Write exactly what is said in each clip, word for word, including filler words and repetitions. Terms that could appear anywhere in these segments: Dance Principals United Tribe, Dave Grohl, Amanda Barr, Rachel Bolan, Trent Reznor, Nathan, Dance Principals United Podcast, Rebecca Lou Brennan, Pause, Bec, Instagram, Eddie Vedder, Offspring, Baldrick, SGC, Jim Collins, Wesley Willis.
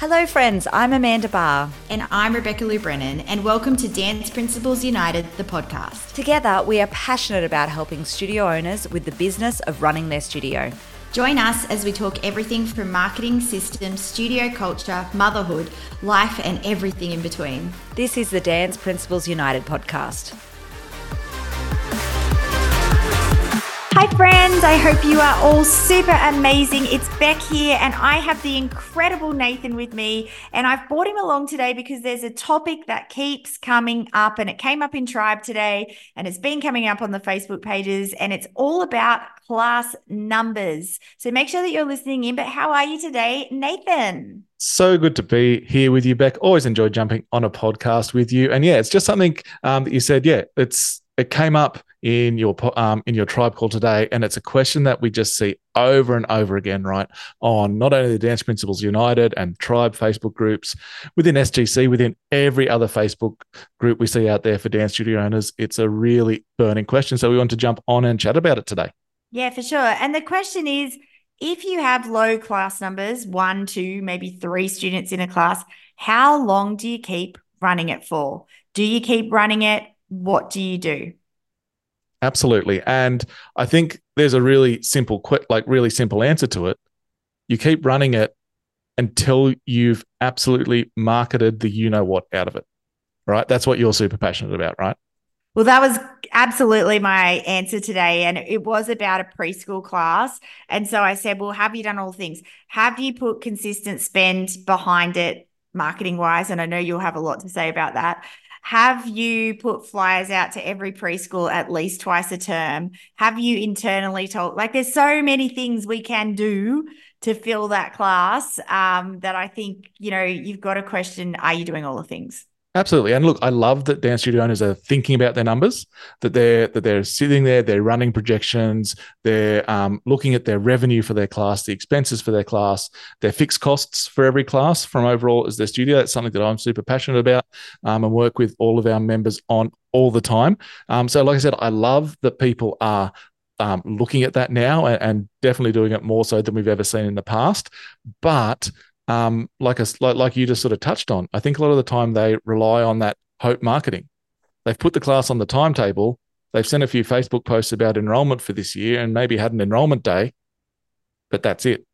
Hello friends, I'm Amanda Barr. And I'm Rebecca Lou Brennan, and welcome to Dance Principals United, the podcast. Together, we are passionate about helping studio owners with the business of running their studio. Join us as we talk everything from marketing, systems, studio culture, motherhood, life, and everything in between. This is the Dance Principals United podcast. Hi friends, I hope you are all super amazing. It's Beck here and I have the incredible Nathan with me, and I've brought him along today because there's a topic that keeps coming up, and it came up in Tribe today and it's been coming up on the Facebook pages, and it's all about class numbers. So make sure that you're listening in. But how are you today, Nathan? So good to be here with you, Beck. Always enjoy jumping on a podcast with you. And yeah, it's just something um, that you said, yeah, it's it came up in your um, in your tribe call today, and it's a question that we just see over and over again, right, on not only the Dance Principals United and Tribe Facebook groups, within S G C, within every other Facebook group we see out there for dance studio owners. It's a really burning question, so we want to jump on and chat about it today. Yeah, for sure. And the question is, if you have low class numbers, one, two, maybe three students in a class, how long do you keep running it for? Do you keep running it? What do you do? Absolutely. And I think there's a really simple, like really simple answer to it. You keep running it until you've absolutely marketed the you-know-what out of it, right? That's what you're super passionate about, right? Well, that was absolutely my answer today. And it was about a preschool class. And so I said, well, have you done all things? Have you put consistent spend behind it marketing-wise? And I know you'll have a lot to say about that. Have you put flyers out to every preschool at least twice a term? Have you internally told, like there's so many things we can do to fill that class um, that I think, you know, you've got to question, are you doing all the things? Absolutely. And look, I love that dance studio owners are thinking about their numbers, that they're that they're sitting there, they're running projections, they're um, looking at their revenue for their class, the expenses for their class, their fixed costs for every class from overall as their studio. That's something that I'm super passionate about um, and work with all of our members on all the time. Um, so like I said, I love that people are um, looking at that now and, and definitely doing it more so than we've ever seen in the past. But Um, like, a, like like you just sort of touched on, I think a lot of the time they rely on that hope marketing. They've put the class on the timetable. They've sent a few Facebook posts about enrollment for this year and maybe had an enrollment day, but that's it.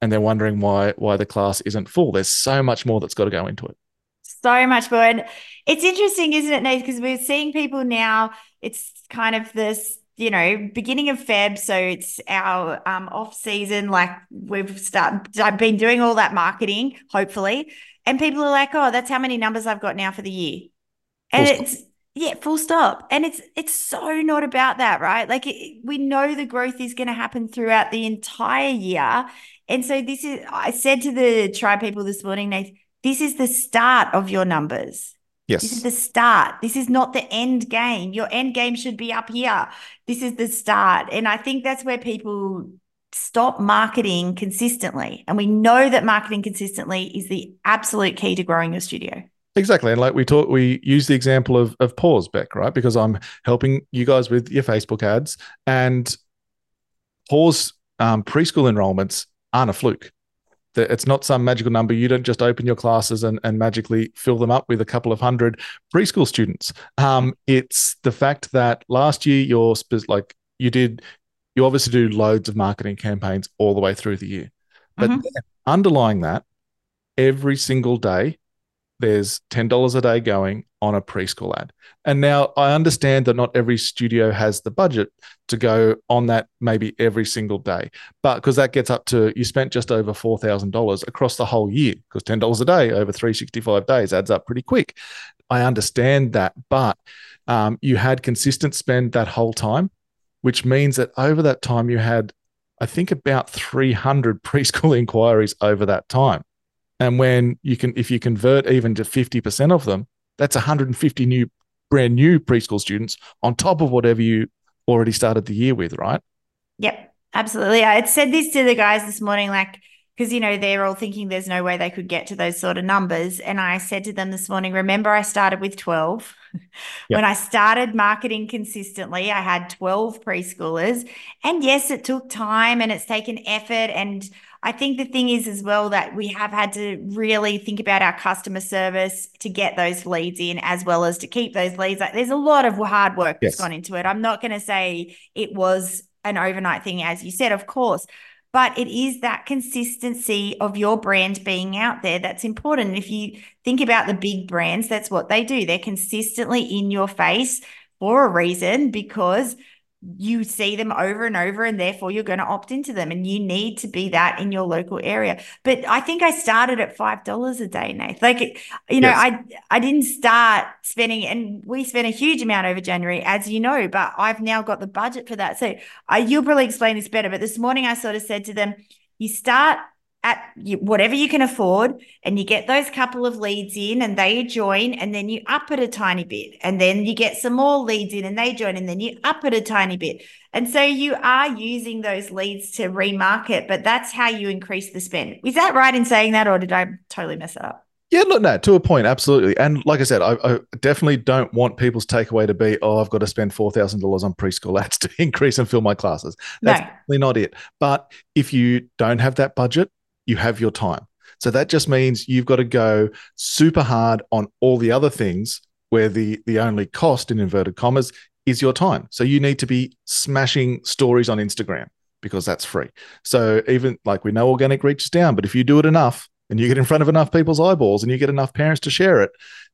And they're wondering why why the class isn't full. There's so much more that's got to go into it. So much more. And it's interesting, isn't it, Nate? Because we're seeing people now, it's kind of this, you know, beginning of Feb, so it's our um, off season. Like we've started, I've been doing all that marketing, hopefully, and people are like, "Oh, that's how many numbers I've got now for the year," and full it's stop. yeah, full stop. And it's it's so not about that, right? Like it, we know the growth is going to happen throughout the entire year, and so this is. I said to the tribe people this morning, Nate, this is the start of your numbers. Yes. This is the start. This is not the end game. Your end game should be up here. This is the start. And I think that's where people stop marketing consistently. And we know that marketing consistently is the absolute key to growing your studio. Exactly. And like we talk, we use the example of, of Pause, Beck, right? Because I'm helping you guys with your Facebook ads, and Pause um, preschool enrollments aren't a fluke. It's not some magical number. You don't just open your classes and, and magically fill them up with a couple of hundred preschool students. Um, it's the fact that last year you're like you did, you obviously do loads of marketing campaigns all the way through the year, but mm-hmm. underlying that, every single day there's ten dollars a day going on a preschool ad. And now I understand that not every studio has the budget to go on that maybe every single day, but because that gets up to, you spent just over four thousand dollars across the whole year, because ten dollars a day over three hundred sixty-five days adds up pretty quick. I understand that, but um, you had consistent spend that whole time, which means that over that time you had, I think, about three hundred preschool inquiries over that time. And when you can, if you convert even to fifty percent of them, that's one hundred fifty new, brand new preschool students on top of whatever you already started the year with, right? Yep, absolutely. I had said this to the guys this morning, like, because, you know, they're all thinking there's no way they could get to those sort of numbers. And I said to them this morning, remember I started with twelve. Yep. When I started marketing consistently, I had twelve preschoolers. And yes, it took time and it's taken effort, and I think the thing is as well that we have had to really think about our customer service to get those leads in, as well as to keep those leads. Like, there's a lot of hard work that's yes. gone into it. I'm not going to say it was an overnight thing, as you said, of course, but it is that consistency of your brand being out there that's important. If you think about the big brands, that's what they do. They're consistently in your face for a reason, because you see them over and over, and therefore you're going to opt into them, and you need to be that in your local area. But I think I started at five dollars a day, Nate. Like, you know, yes. I I didn't start spending, and we spent a huge amount over January, as you know, but I've now got the budget for that. So I, you'll probably explain this better, but this morning I sort of said to them, you start at whatever you can afford, and you get those couple of leads in and they join, and then you up it a tiny bit, and then you get some more leads in and they join, and then you up it a tiny bit. And so you are using those leads to remarket, but that's how you increase the spend. Is that right in saying that, or did I totally mess it up? Yeah, look, no, to a point, absolutely. And like I said, I, I definitely don't want people's takeaway to be, oh, I've got to spend four thousand dollars on preschool ads to increase and fill my classes. That's no. definitely not it. But if you don't have that budget, you have your time. So that just means you've got to go super hard on all the other things where the, the only cost, in inverted commas, is your time. So you need to be smashing stories on Instagram, because that's free. So even like, we know organic reach is down, but if you do it enough and you get in front of enough people's eyeballs and you get enough parents to share it,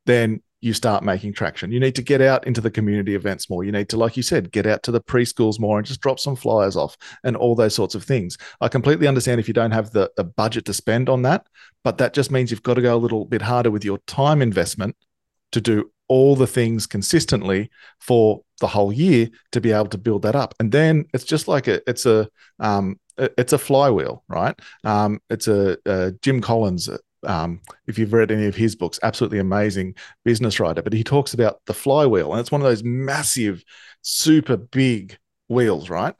then you start making traction. You need to get out into the community events more. You need to, like you said, get out to the preschools more and just drop some flyers off and all those sorts of things. I completely understand if you don't have the, the budget to spend on that, but that just means you've got to go a little bit harder with your time investment to do all the things consistently for the whole year to be able to build that up. And then it's just like a, it's a, um, it's a flywheel, right? Um, it's a, a Jim Collins, Um, if you've read any of his books, absolutely amazing business writer, but he talks about the flywheel, and it's one of those massive, super big wheels, right?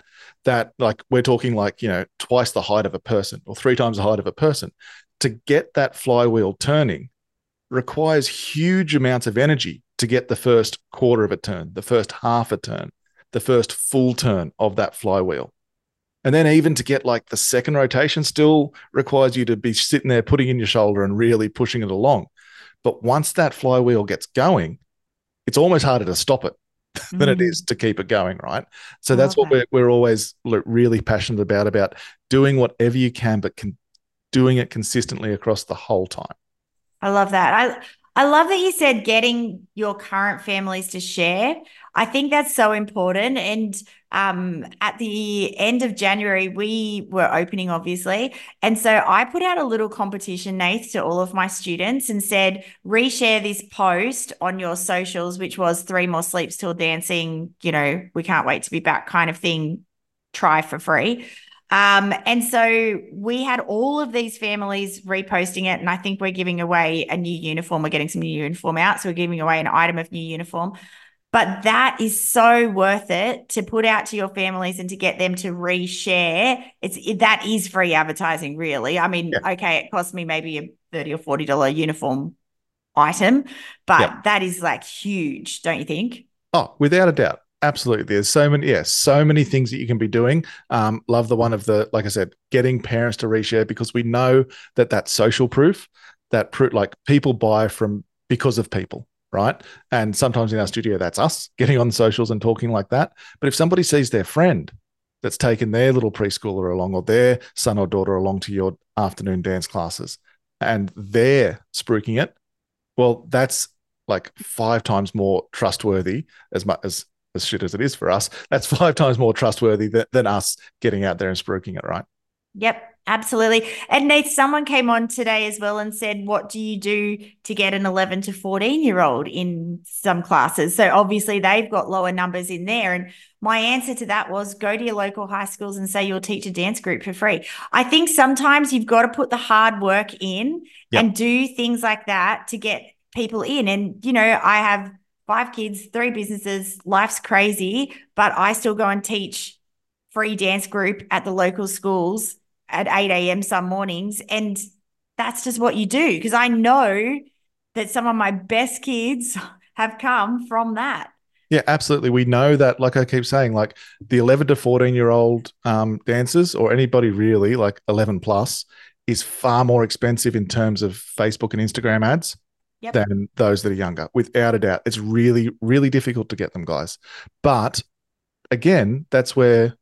That, like, we're talking like, you know, twice the height of a person or three times the height of a person. To get that flywheel turning requires huge amounts of energy to get the first quarter of a turn, the first half a turn, the first full turn of that flywheel. And then even to get like the second rotation still requires you to be sitting there putting in your shoulder and really pushing it along. But once that flywheel gets going, it's almost harder to stop it mm. than it is to keep it going, right? So I that's what that. we're, we're always really passionate about, about doing whatever you can, but con- doing it consistently across the whole time. I love that. I I love that you said getting your current families to share. I think that's so important. And um, at the end of January, we were opening, obviously. And so I put out a little competition, Nath, to all of my students and said, reshare this post on your socials, which was three more sleeps till dancing, you know, we can't wait to be back kind of thing, try for free. Um, and so we had all of these families reposting it, and I think we're giving away a new uniform. We're getting some new uniform out, so we're giving away an item of new uniform. But that is so worth it to put out to your families and to get them to reshare. It's it, that is free advertising, really. I mean, yeah. okay, it cost me maybe a thirty dollars or forty dollars uniform item, but yeah. that is like huge, don't you think? Oh, without a doubt. Absolutely. There's so many, yes, yeah, so many things that you can be doing. Um, love the one of the, like I said, getting parents to reshare, because we know that that social proof, that proof, like people buy from because of people, right? And sometimes in our studio, that's us getting on socials and talking like that. But if somebody sees their friend that's taken their little preschooler along or their son or daughter along to your afternoon dance classes and they're spruiking it, well, that's like five times more trustworthy as much as, as shit as it is for us, that's five times more trustworthy than, than us getting out there and spruiking it, right? Yep, absolutely. And Nate, someone came on today as well and said, what do you do to get an eleven to fourteen-year-old in some classes? So obviously they've got lower numbers in there. And my answer to that was go to your local high schools and say you'll teach a dance group for free. I think sometimes you've got to put the hard work in yep. and do things like that to get people in. And, you know, I have five kids, three businesses, life's crazy, but I still go and teach free dance group at the local schools at eight a.m. some mornings. And that's just what you do, because I know that some of my best kids have come from that. Yeah, absolutely. We know that, like I keep saying, like the eleven to fourteen year old um, dancers, or anybody really, like eleven plus, is far more expensive in terms of Facebook and Instagram ads yep. than those that are younger, without a doubt. It's really, really difficult to get them, guys. But again, that's where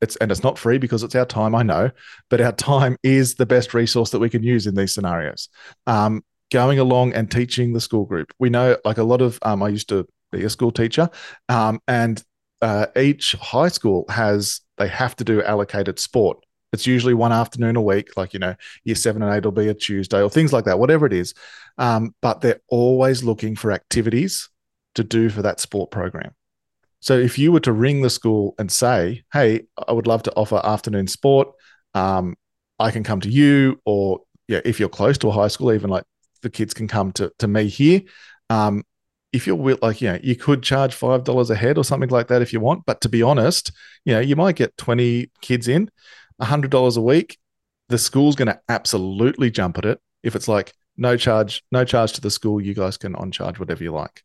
it's, and it's not free because it's our time, I know, but our time is the best resource that we can use in these scenarios. Um, going along and teaching the school group. We know, like a lot of, um, I used to be a school teacher, um, and uh, each high school has, they have to do allocated sport. It's usually one afternoon a week, like, you know, year seven and eight will be a Tuesday or things like that, whatever it is. Um, but they're always looking for activities to do for that sport program. So if you were to ring the school and say, hey, I would love to offer afternoon sport. Um, I can come to you, or yeah, if you're close to a high school, even like the kids can come to, to me here. Um, if you're like, you know, you could charge five dollars a head or something like that if you want. But to be honest, you know, you might get twenty kids in. one hundred dollars a week, the school's going to absolutely jump at it. If it's like, no charge, no charge to the school, you guys can on charge whatever you like.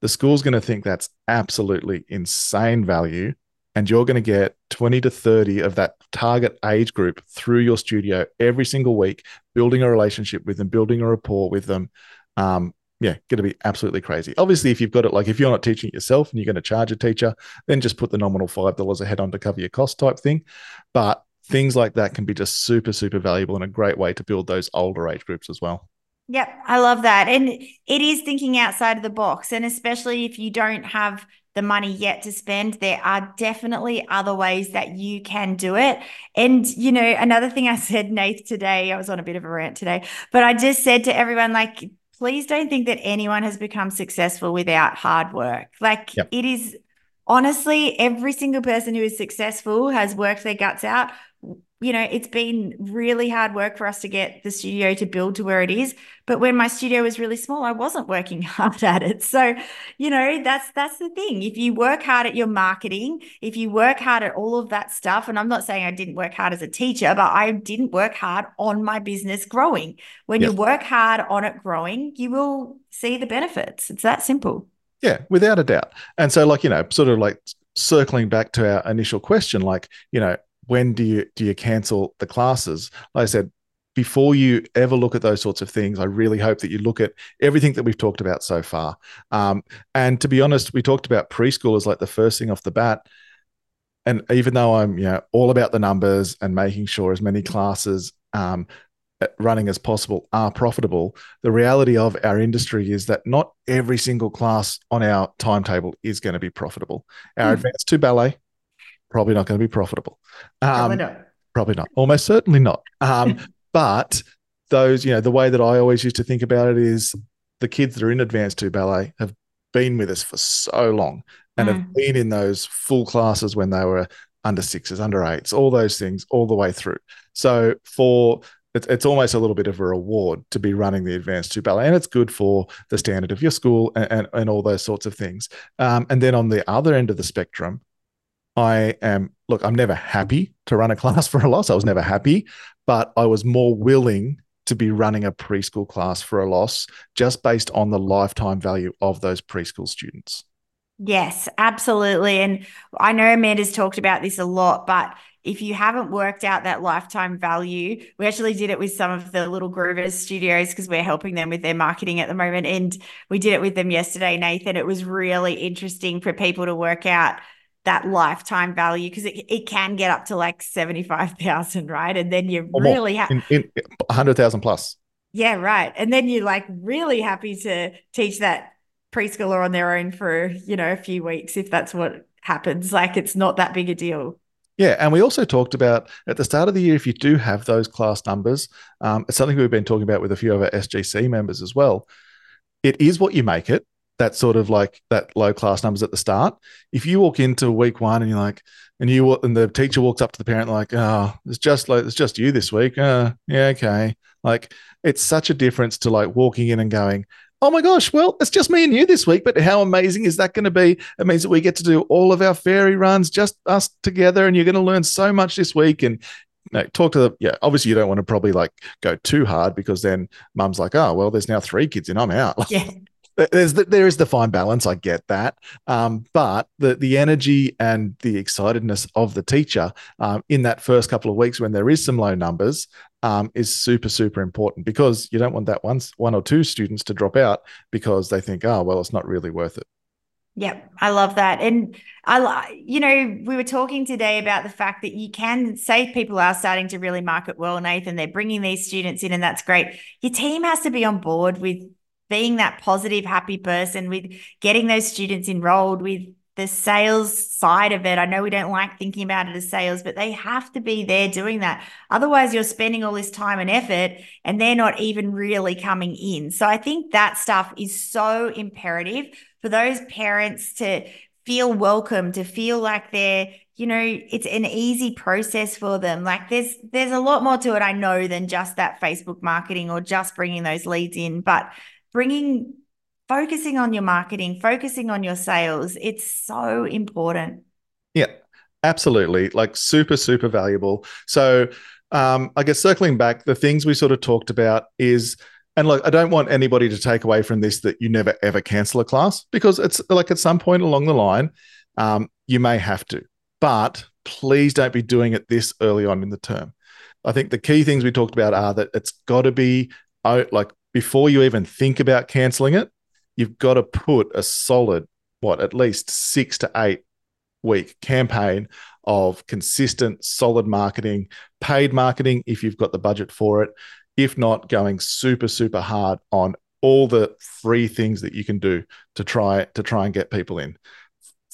The school's going to think that's absolutely insane value, and you're going to get twenty to thirty of that target age group through your studio every single week, building a relationship with them, building a rapport with them. Um, yeah, going to be absolutely crazy. Obviously, if you've got it, like if you're not teaching it yourself and you're going to charge a teacher, then just put the nominal five dollars a head on to cover your cost type thing. But things like that can be just super, super valuable and a great way to build those older age groups as well. Yep, I love that. And it is thinking outside of the box. And especially if you don't have the money yet to spend, there are definitely other ways that you can do it. And, you know, another thing I said, Nath, today, I was on a bit of a rant today, but I just said to everyone, like, please don't think that anyone has become successful without hard work. Like yep. it is, honestly, every single person who is successful has worked their guts out. You know, it's been really hard work for us to get the studio to build to where it is. But when my studio was really small, I wasn't working hard at it. So, you know, that's that's the thing. If you work hard at your marketing, if you work hard at all of that stuff, and I'm not saying I didn't work hard as a teacher, but I didn't work hard on my business growing. When yes. you work hard on it growing, you will see the benefits. It's that simple. Yeah, without a doubt. And so, like, you know, sort of like circling back to our initial question, like, you know, when do you do you cancel the classes? Like I said, before you ever look at those sorts of things, I really hope that you look at everything that we've talked about so far. Um, and to be honest, we talked about preschool as like the first thing off the bat. And even though I'm, you know, all about the numbers and making sure as many classes um, running as possible are profitable, the reality of our industry is that not every single class on our timetable is going to be profitable. Our mm. advanced to ballet, probably not going to be profitable. Um, probably not. Probably not. Almost certainly not. Um, but those, you know, the way that I always used to think about it is the kids that are in advanced two ballet have been with us for so long and mm. have been in those full classes when they were under sixes, under eights, all those things all the way through. So for it's, it's almost a little bit of a reward to be running the advanced two ballet, and it's good for the standard of your school and, and, and all those sorts of things. Um, and then on the other end of the spectrum, I am, look, I'm never happy to run a class for a loss. I was never happy, but I was more willing to be running a preschool class for a loss just based on the lifetime value of those preschool students. Yes, absolutely. And I know Amanda's talked about this a lot, but if you haven't worked out that lifetime value, we actually did it with some of the Little Groovers studios because we're helping them with their marketing at the moment. And we did it with them yesterday, Nathan. It was really interesting for people to work out that lifetime value, because it, it can get up to like seventy-five thousand, right? And then you're or really happy. one hundred thousand plus. Yeah, right. And then you're like really happy to teach that preschooler on their own for, you know, a few weeks if that's what happens. Like it's not that big a deal. Yeah, and we also talked about at the start of the year, if you do have those class numbers, um, it's something we've been talking about with a few of our S G C members as well. It is what you make it. That sort of like that low class numbers at the start. If you walk into week one and you're like, and you and the teacher walks up to the parent like, oh, it's just like it's just you this week. Uh, yeah, okay. Like it's such a difference to like walking in and going, oh my gosh, well, it's just me and you this week. But how amazing is that going to be? It means that we get to do all of our fairy runs, just us together, and you're going to learn so much this week. And no, talk to the yeah. Obviously, you don't want to probably like go too hard because then mum's like, oh well, there's now three kids and I'm out. Yeah. There's the, there is the fine balance. I get that. Um, but the, the energy and the excitedness of the teacher um, in that first couple of weeks when there is some low numbers um, is super, super important, because you don't want that one, one or two students to drop out because they think, oh, well, it's not really worth it. Yep, I love that. And, I, you know, we were talking today about the fact that you can say people are starting to really market well, Nathan. They're bringing these students in, and that's great. Your team has to be on board with being that positive, happy person, with getting those students enrolled, with the sales side of it. I know we don't like thinking about it as sales, but they have to be there doing that. Otherwise, you're spending all this time and effort and they're not even really coming in. So I think that stuff is so imperative for those parents to feel welcome, to feel like they're, you know, it's an easy process for them. Like there's there's a lot more to it, I know, than just that Facebook marketing or just bringing those leads in. But Bringing, focusing on your marketing, focusing on your sales, it's so important. Yeah, absolutely. Like super, super valuable. So um, I guess circling back, the things we sort of talked about is, and look, I don't want anybody to take away from this that you never, ever cancel a class, because it's like at some point along the line, um, you may have to, but please don't be doing it this early on in the term. I think the key things we talked about are that it's got to be like, before you even think about cancelling it, you've got to put a solid, what, at least six to eight week campaign of consistent, solid marketing, paid marketing if you've got the budget for it. If not, going super, super hard on all the free things that you can do to try to try and get people in.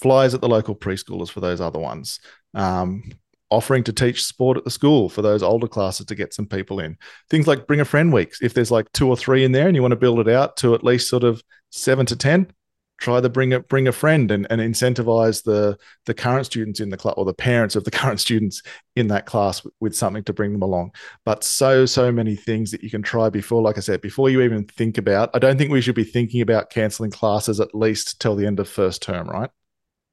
Flyers at the local preschoolers for those other ones. Um, offering to teach sport at the school for those older classes to get some people in. Things like bring a friend weeks. If there's like two or three in there and you want to build it out to at least sort of seven to ten, try the bring a, bring a friend and, and incentivize the, the current students in the class or the parents of the current students in that class w- with something to bring them along. But so, so many things that you can try before, like I said, before you even think about, I don't think we should be thinking about cancelling classes at least till the end of first term, right?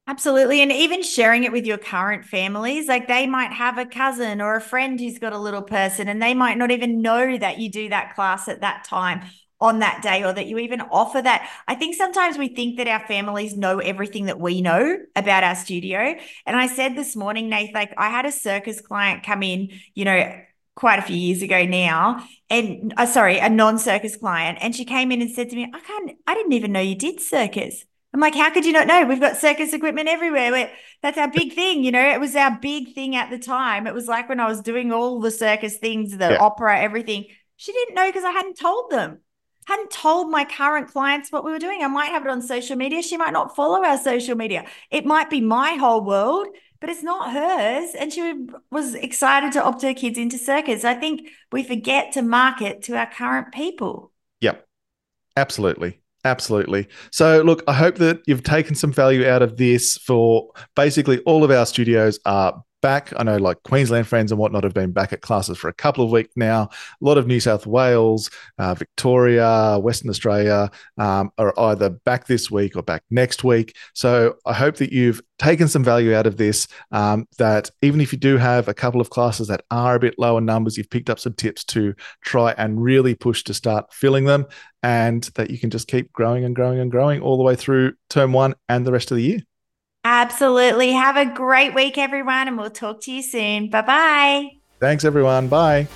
Absolutely. And even sharing it with your current families, like they might have a cousin or a friend who's got a little person, and they might not even know that you do that class at that time on that day, or that you even offer that. I think sometimes we think that our families know everything that we know about our studio. And I said this morning, Nath, like I had a circus client come in, you know, quite a few years ago now, and uh, sorry, a non-circus client. And she came in and said to me, I can't, I didn't even know you did circus. I'm like, how could you not know? We've got circus equipment everywhere. We're, that's our big thing, you know. It was our big thing at the time. It was like when I was doing all the circus things, the yeah. opera, everything. She didn't know because I hadn't told them. Hadn't told my current clients what we were doing. I might have it on social media. She might not follow our social media. It might be my whole world, but it's not hers. And she was excited to opt her kids into circus. I think we forget to market to our current people. Yep, absolutely. Absolutely. So look, I hope that you've taken some value out of this. For basically all of our studios are back. I know like Queensland friends and whatnot have been back at classes for a couple of weeks now. A lot of New South Wales, uh, Victoria, Western Australia um, are either back this week or back next week. So I hope that you've taken some value out of this, um, that even if you do have a couple of classes that are a bit lower numbers, you've picked up some tips to try and really push to start filling them, and that you can just keep growing and growing and growing all the way through term one and the rest of the year. Absolutely. Have a great week, everyone, and we'll talk to you soon. Bye-bye. Thanks, everyone. Bye.